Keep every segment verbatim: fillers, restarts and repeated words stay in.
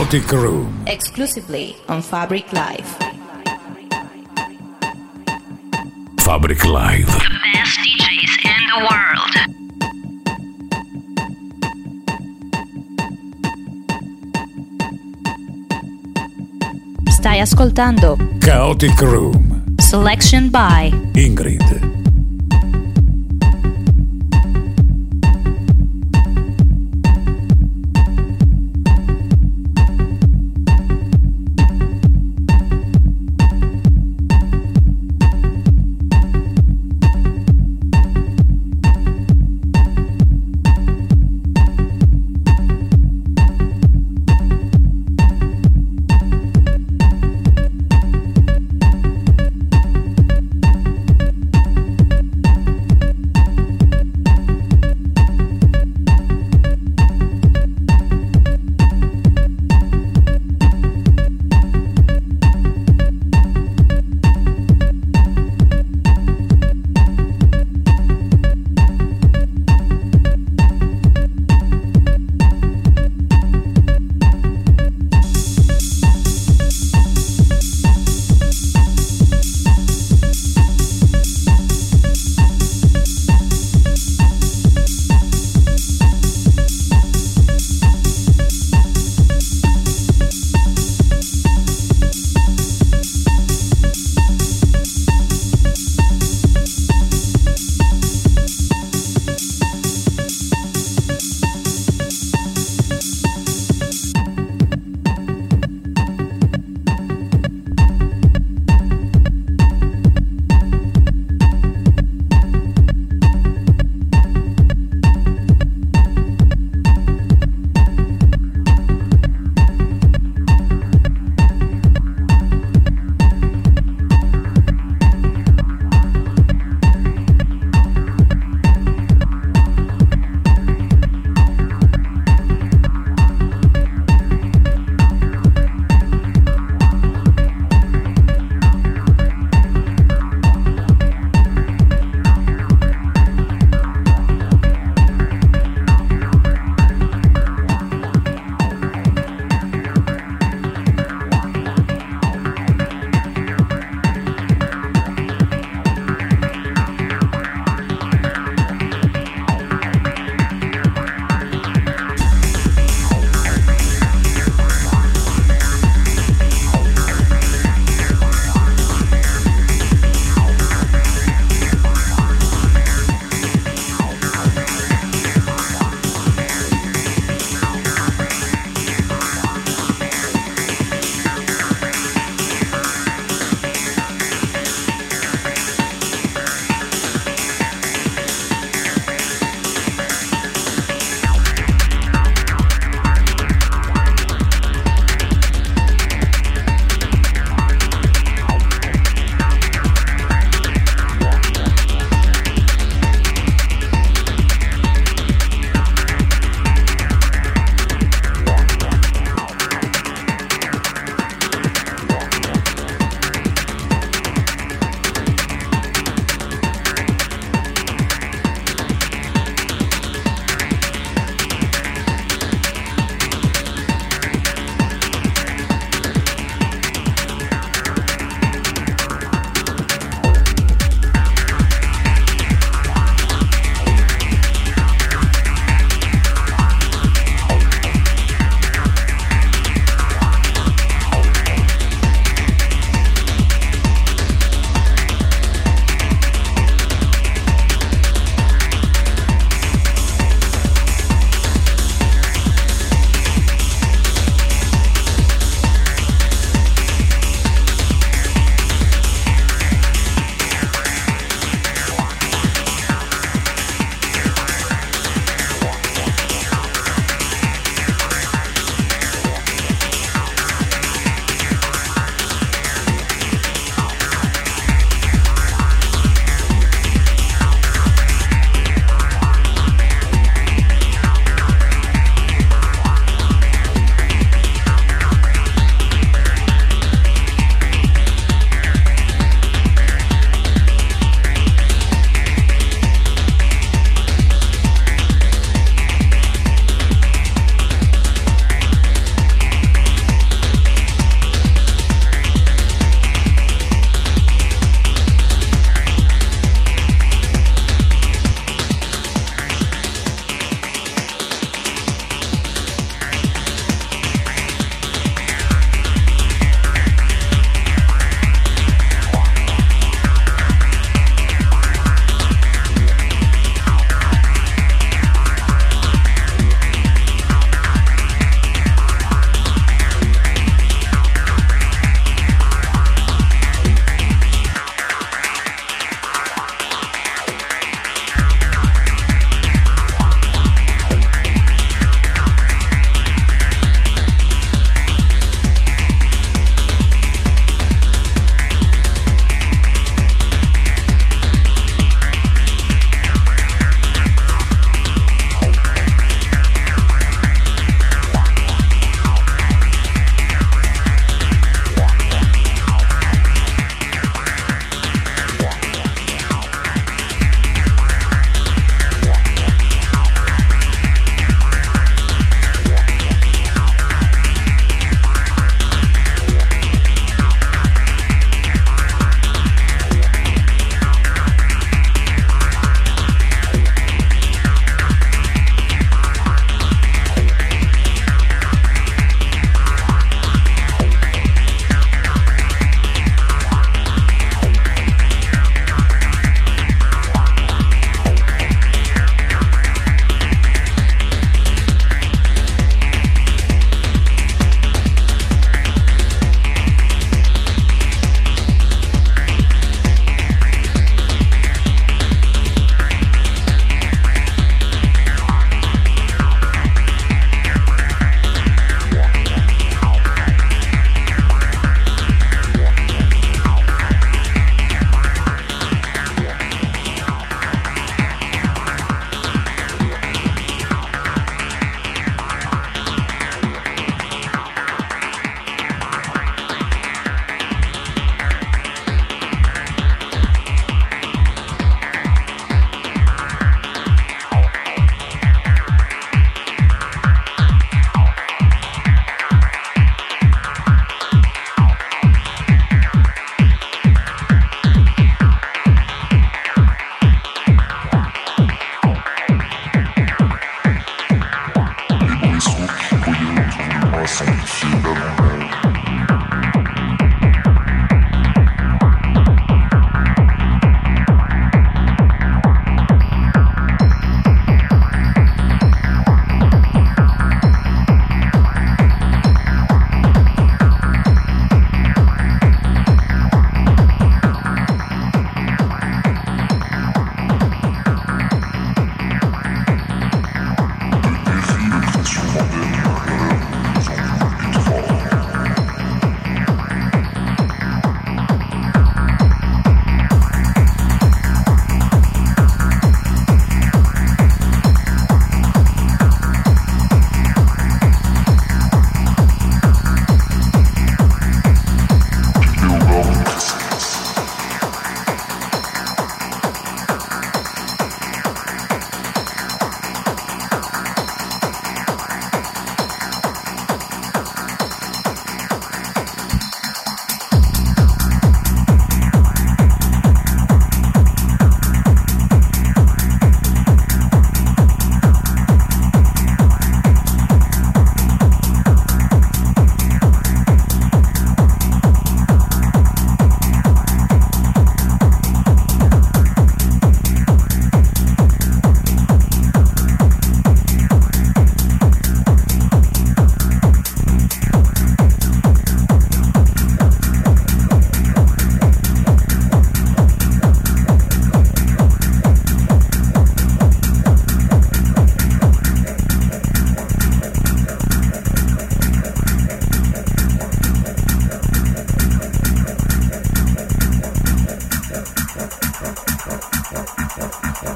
Kaotik Room, exclusively on Fabric Live. Fabric Live, the best D Js in the world. Stai ascoltando Kaotik Room, selection by Ingrid.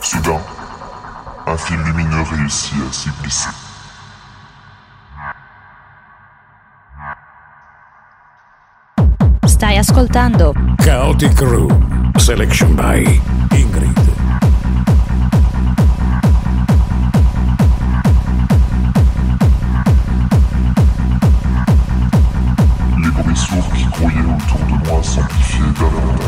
Soudain, un fil lumineux réussit à s'y glisser. Stai ascoltando Kaotik Room, selection by Ingrid. Les bruits sourds qui grouillaient autour de moi s'amplifiaient davantage.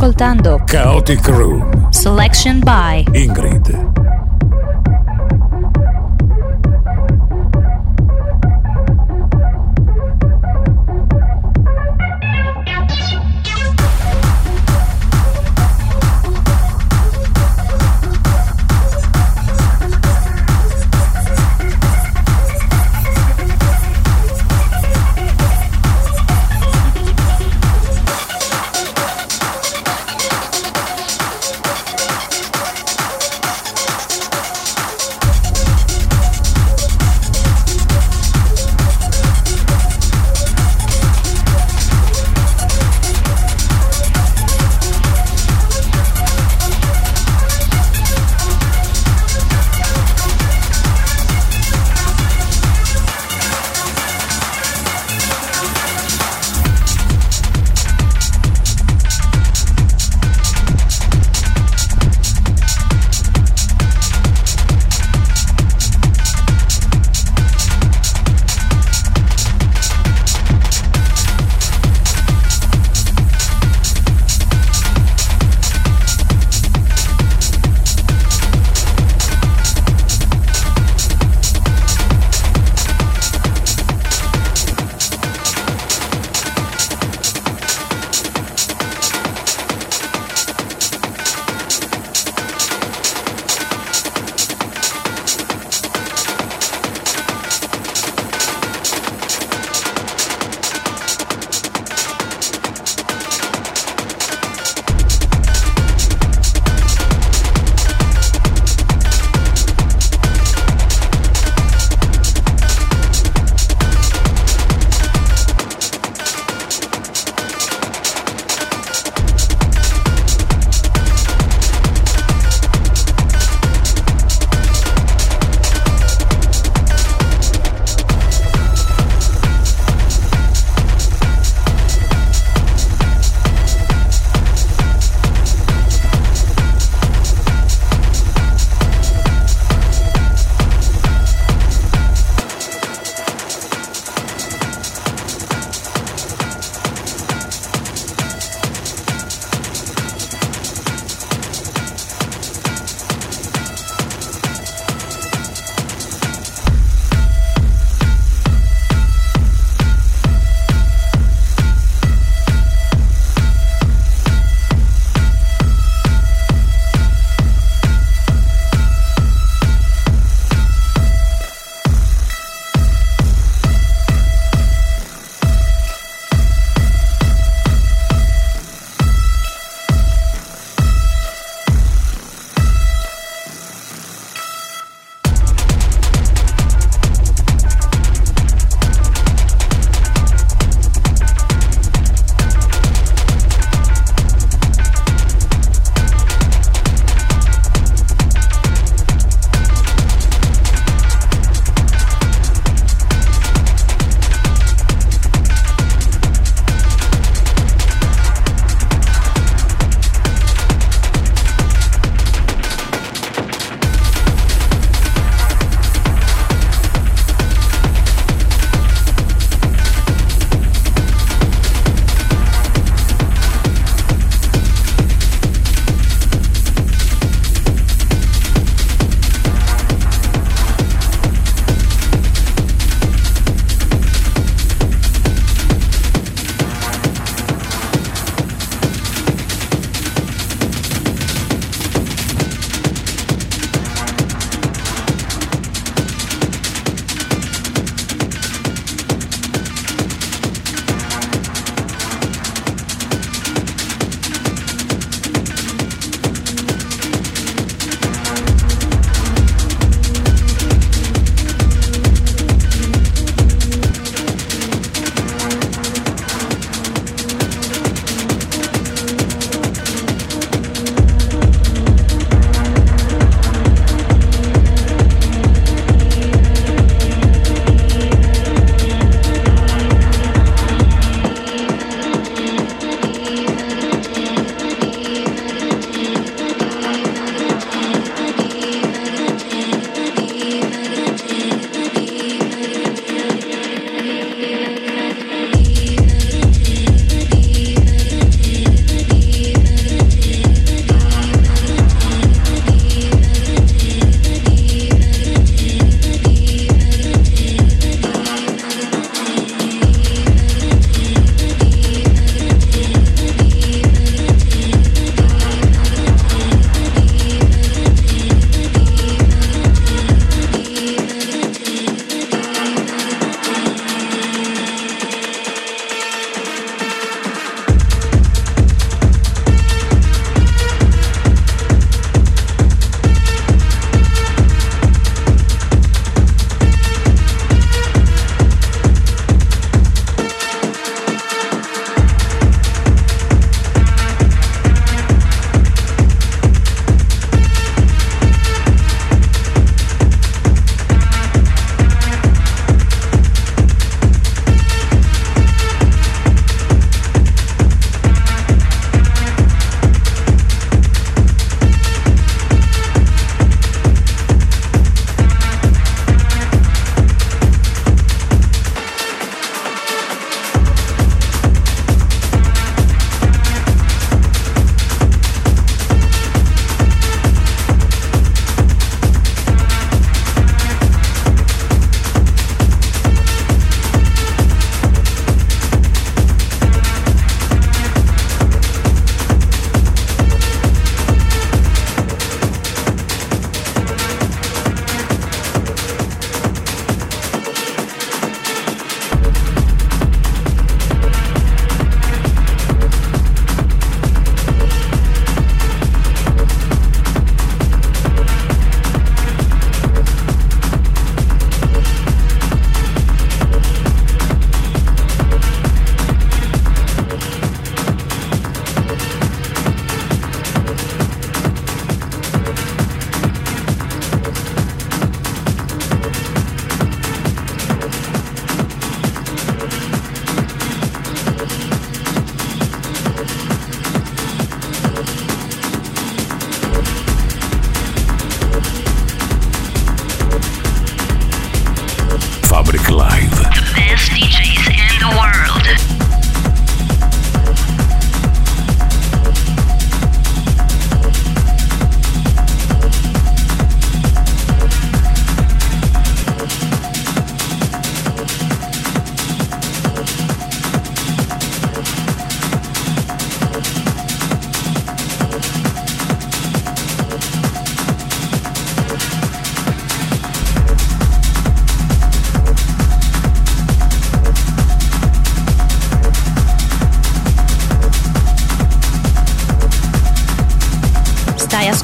ascoltando Kaotik Room, selection by Ingrid.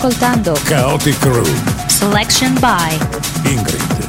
ascoltando Kaotik Crew. Selection by Ingrid.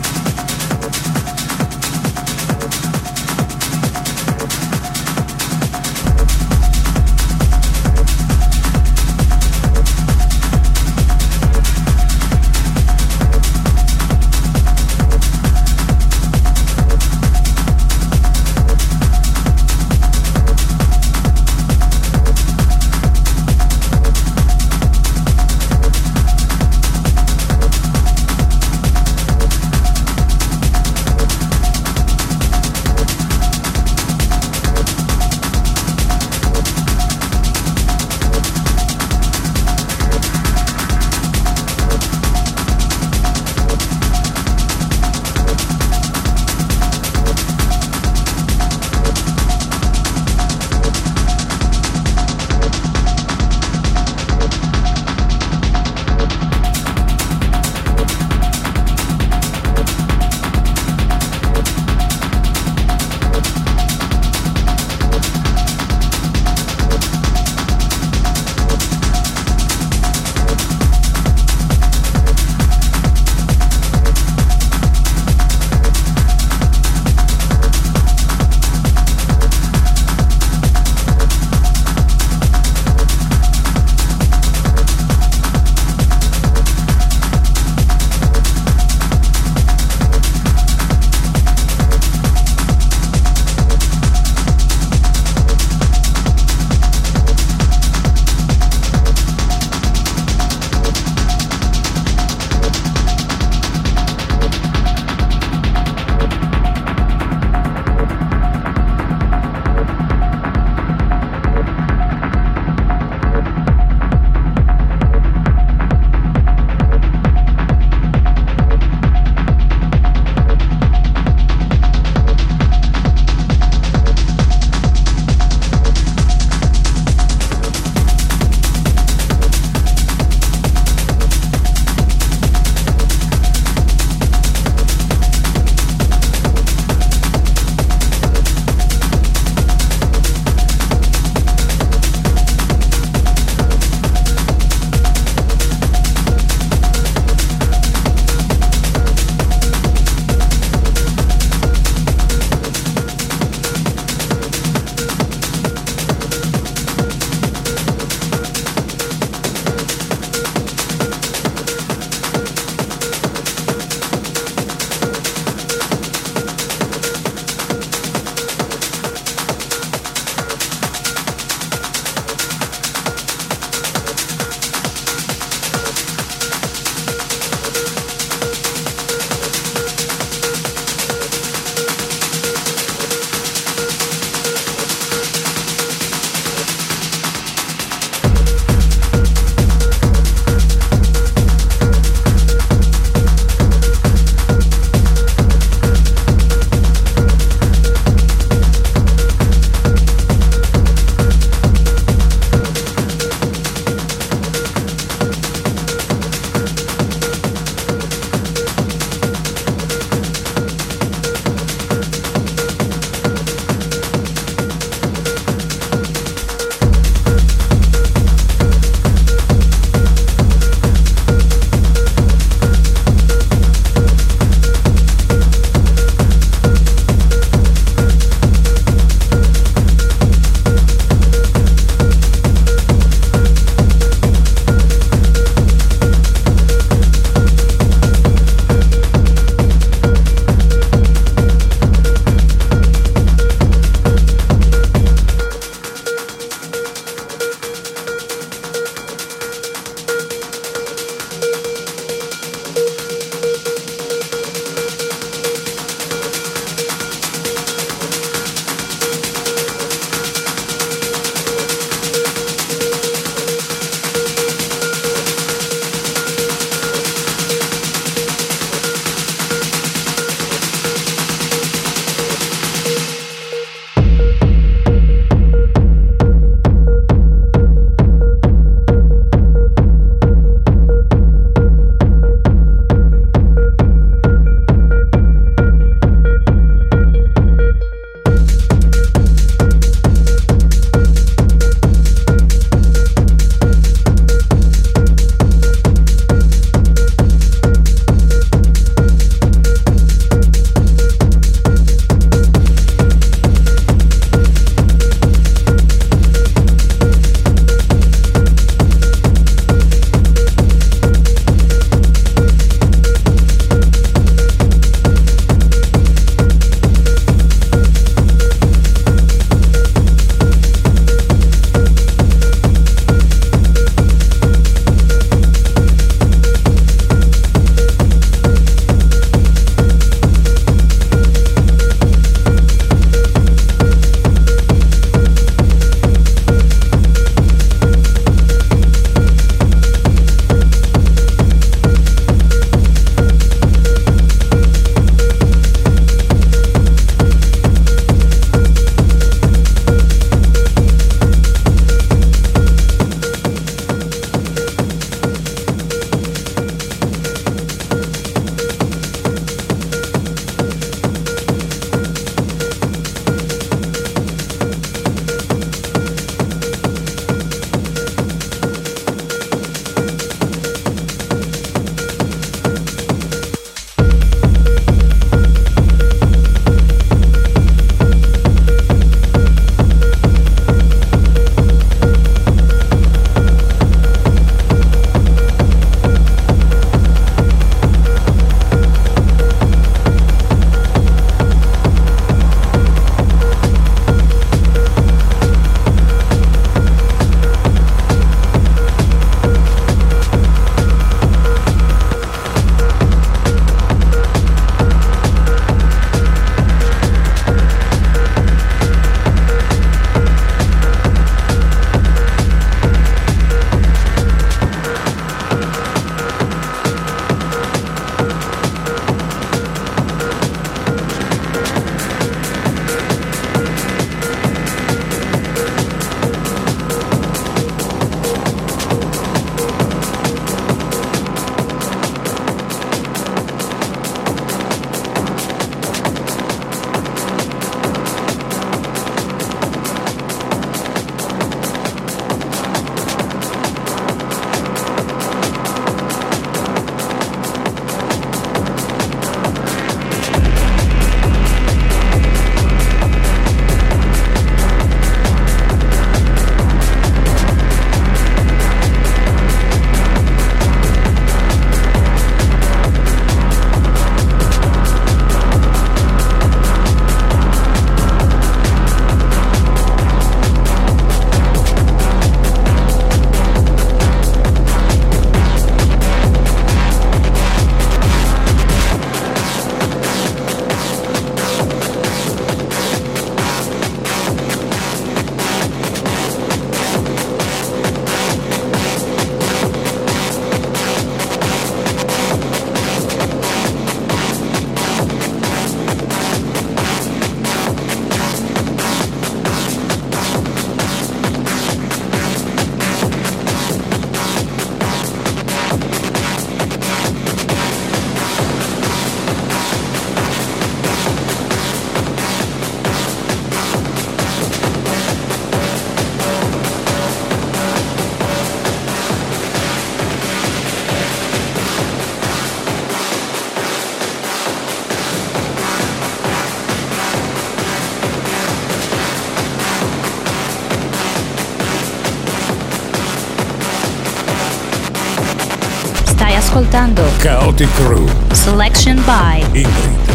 ascoltando Kaotik Crew, selection by Ingrid.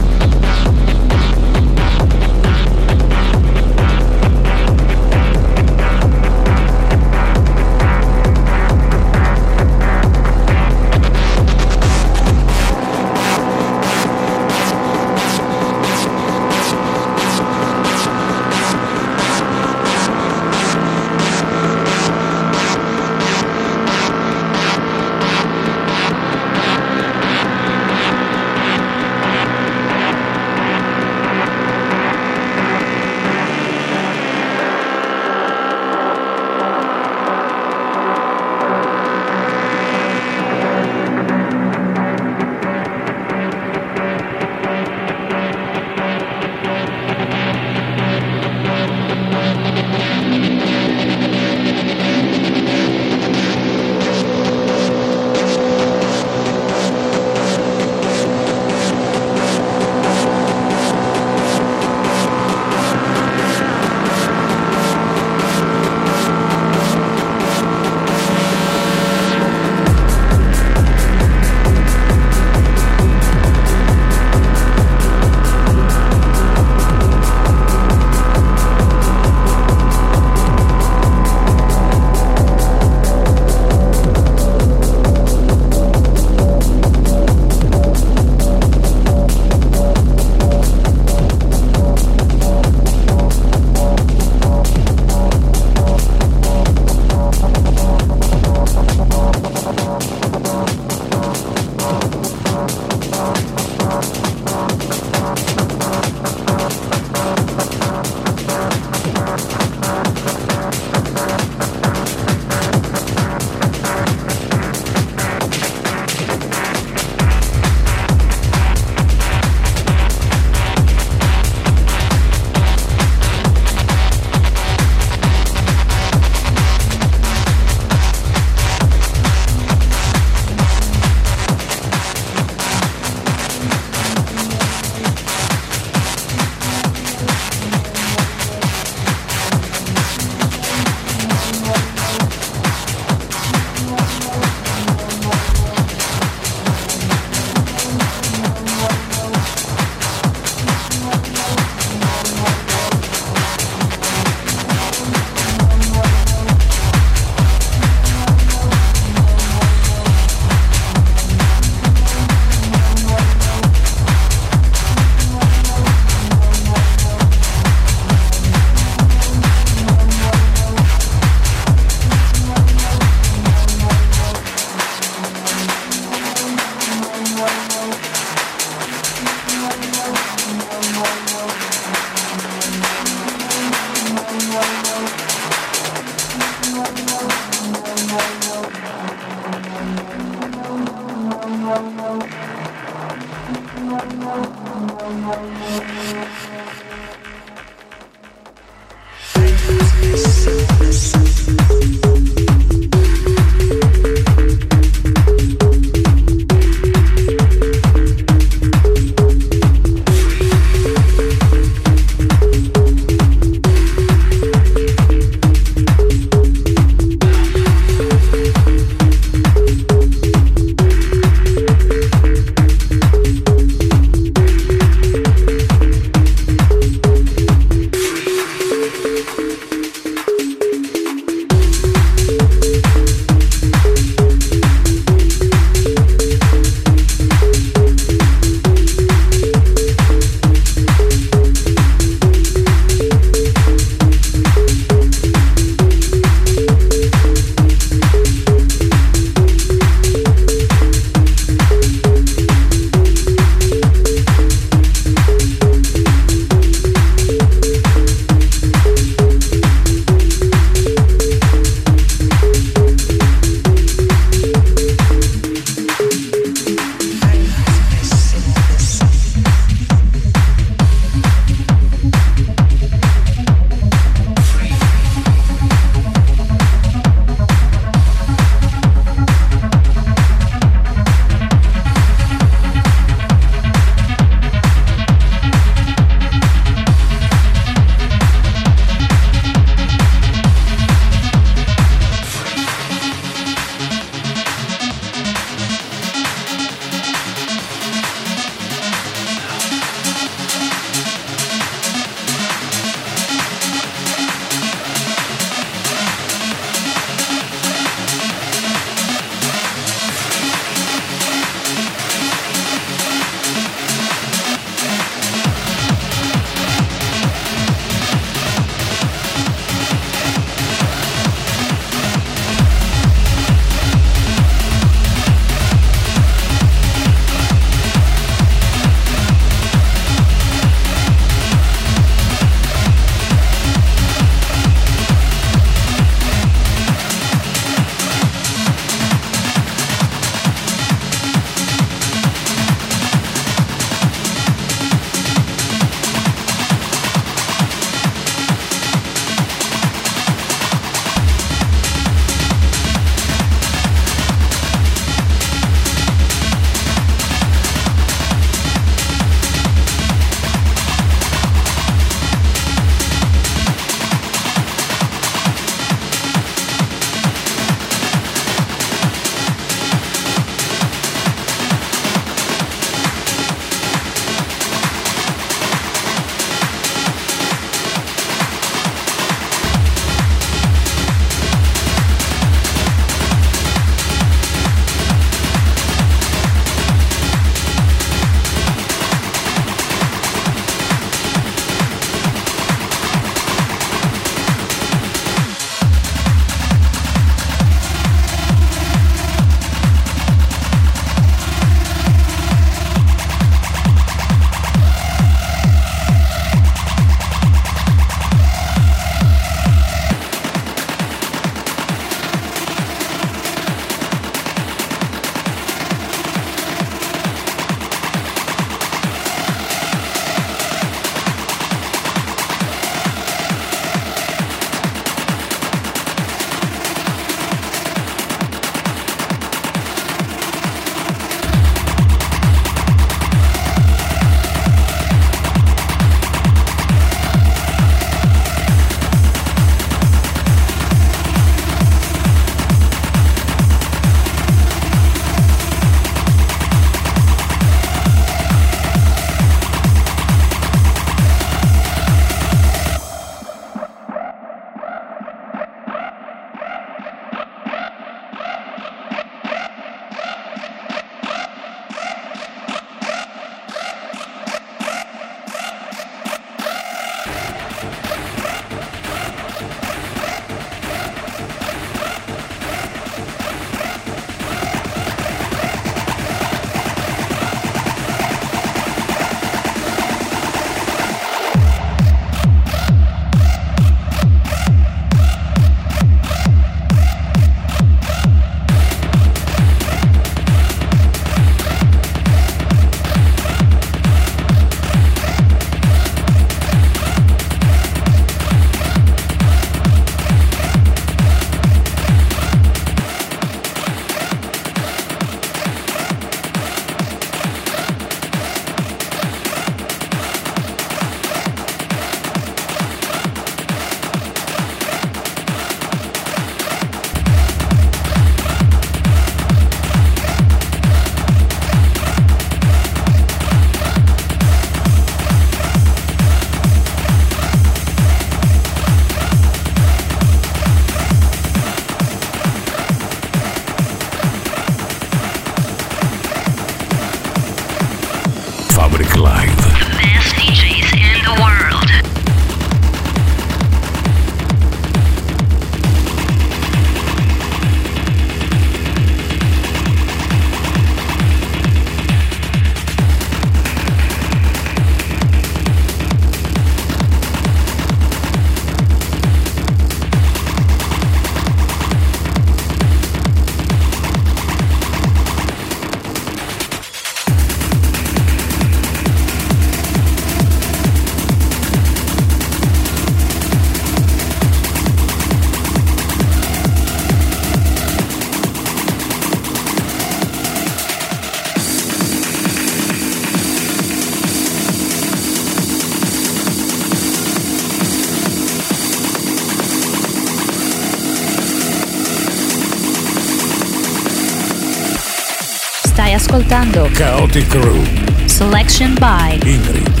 ascoltando Kaotik Room. Selection by Ingrid.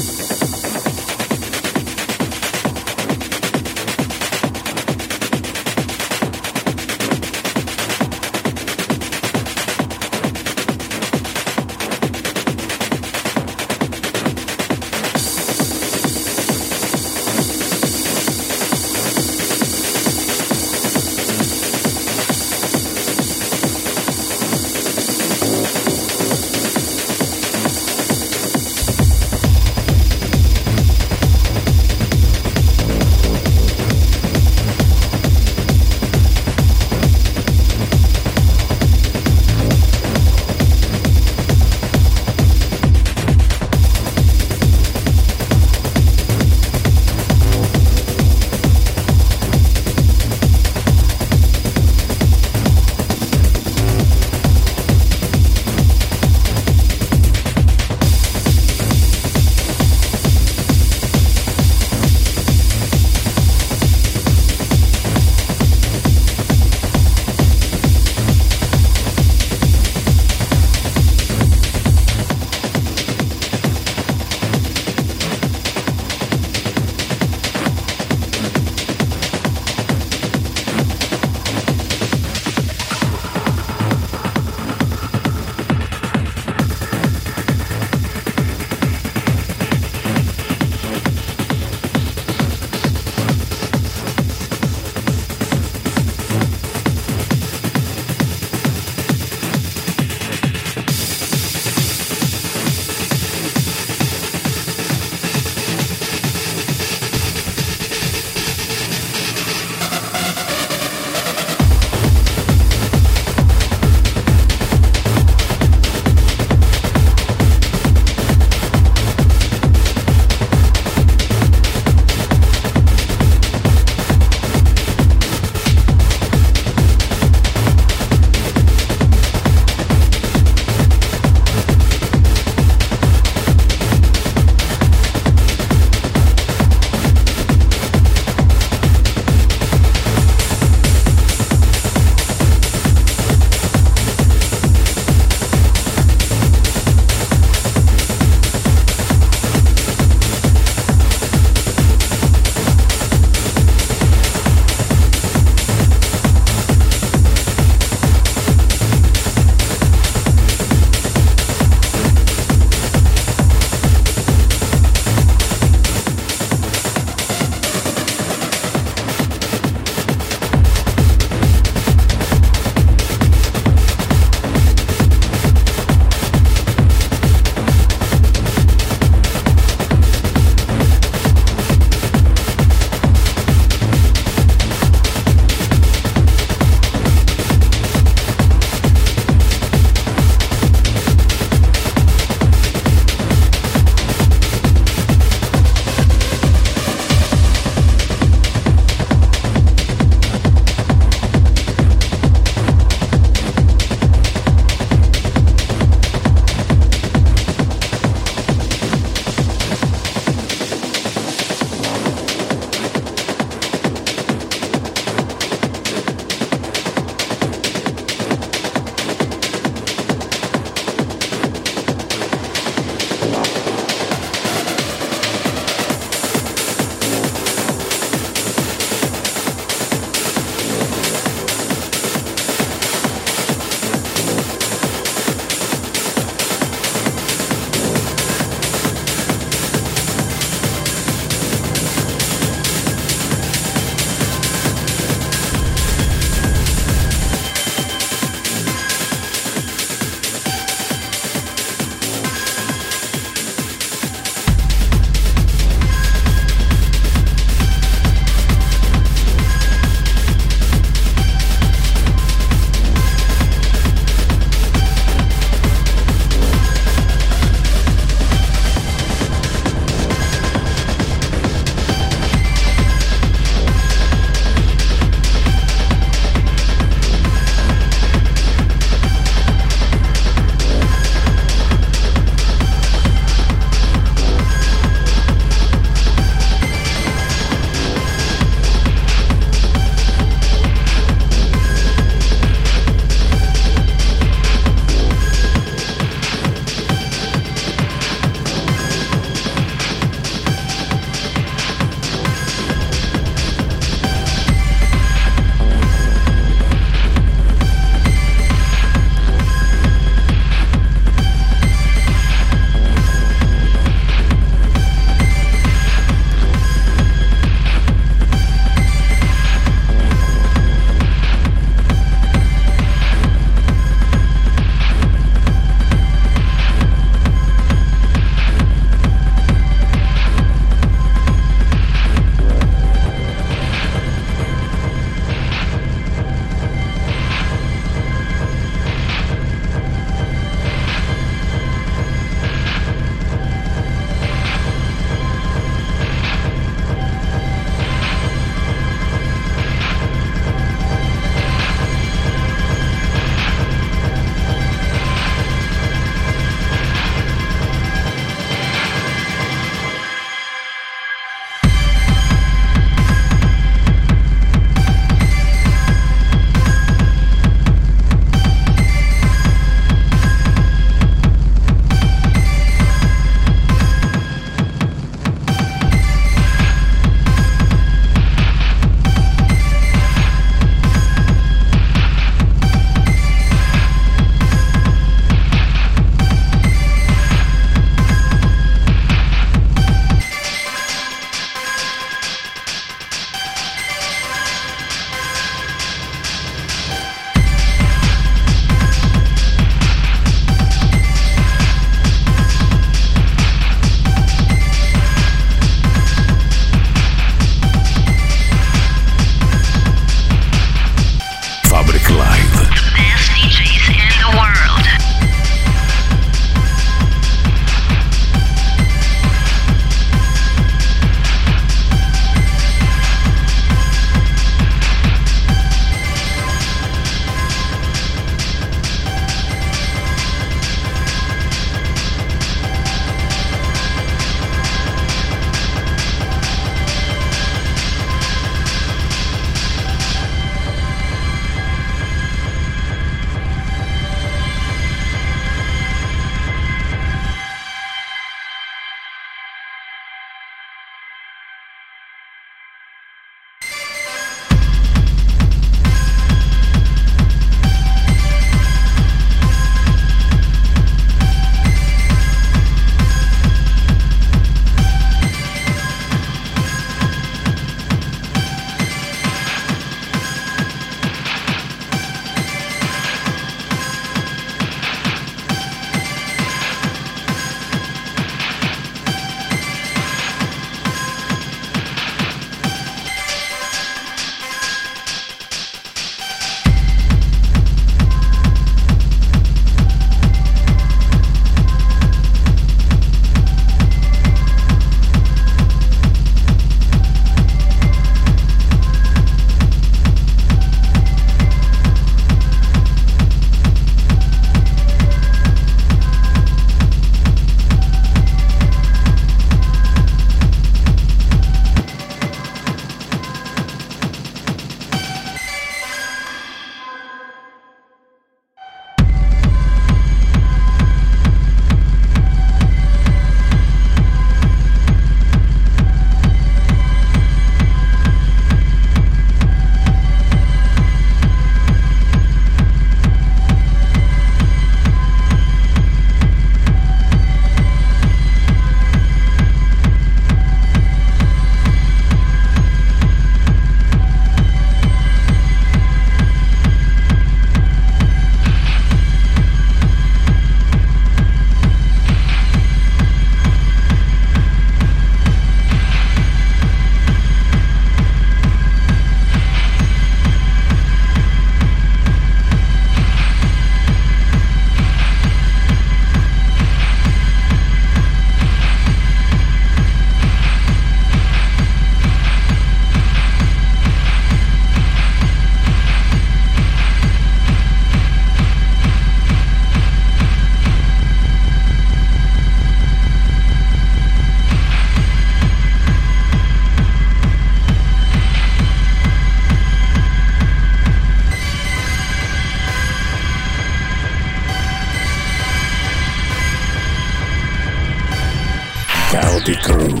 Kaotik Room.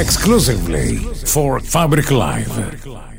Exclusively for Fabric Live.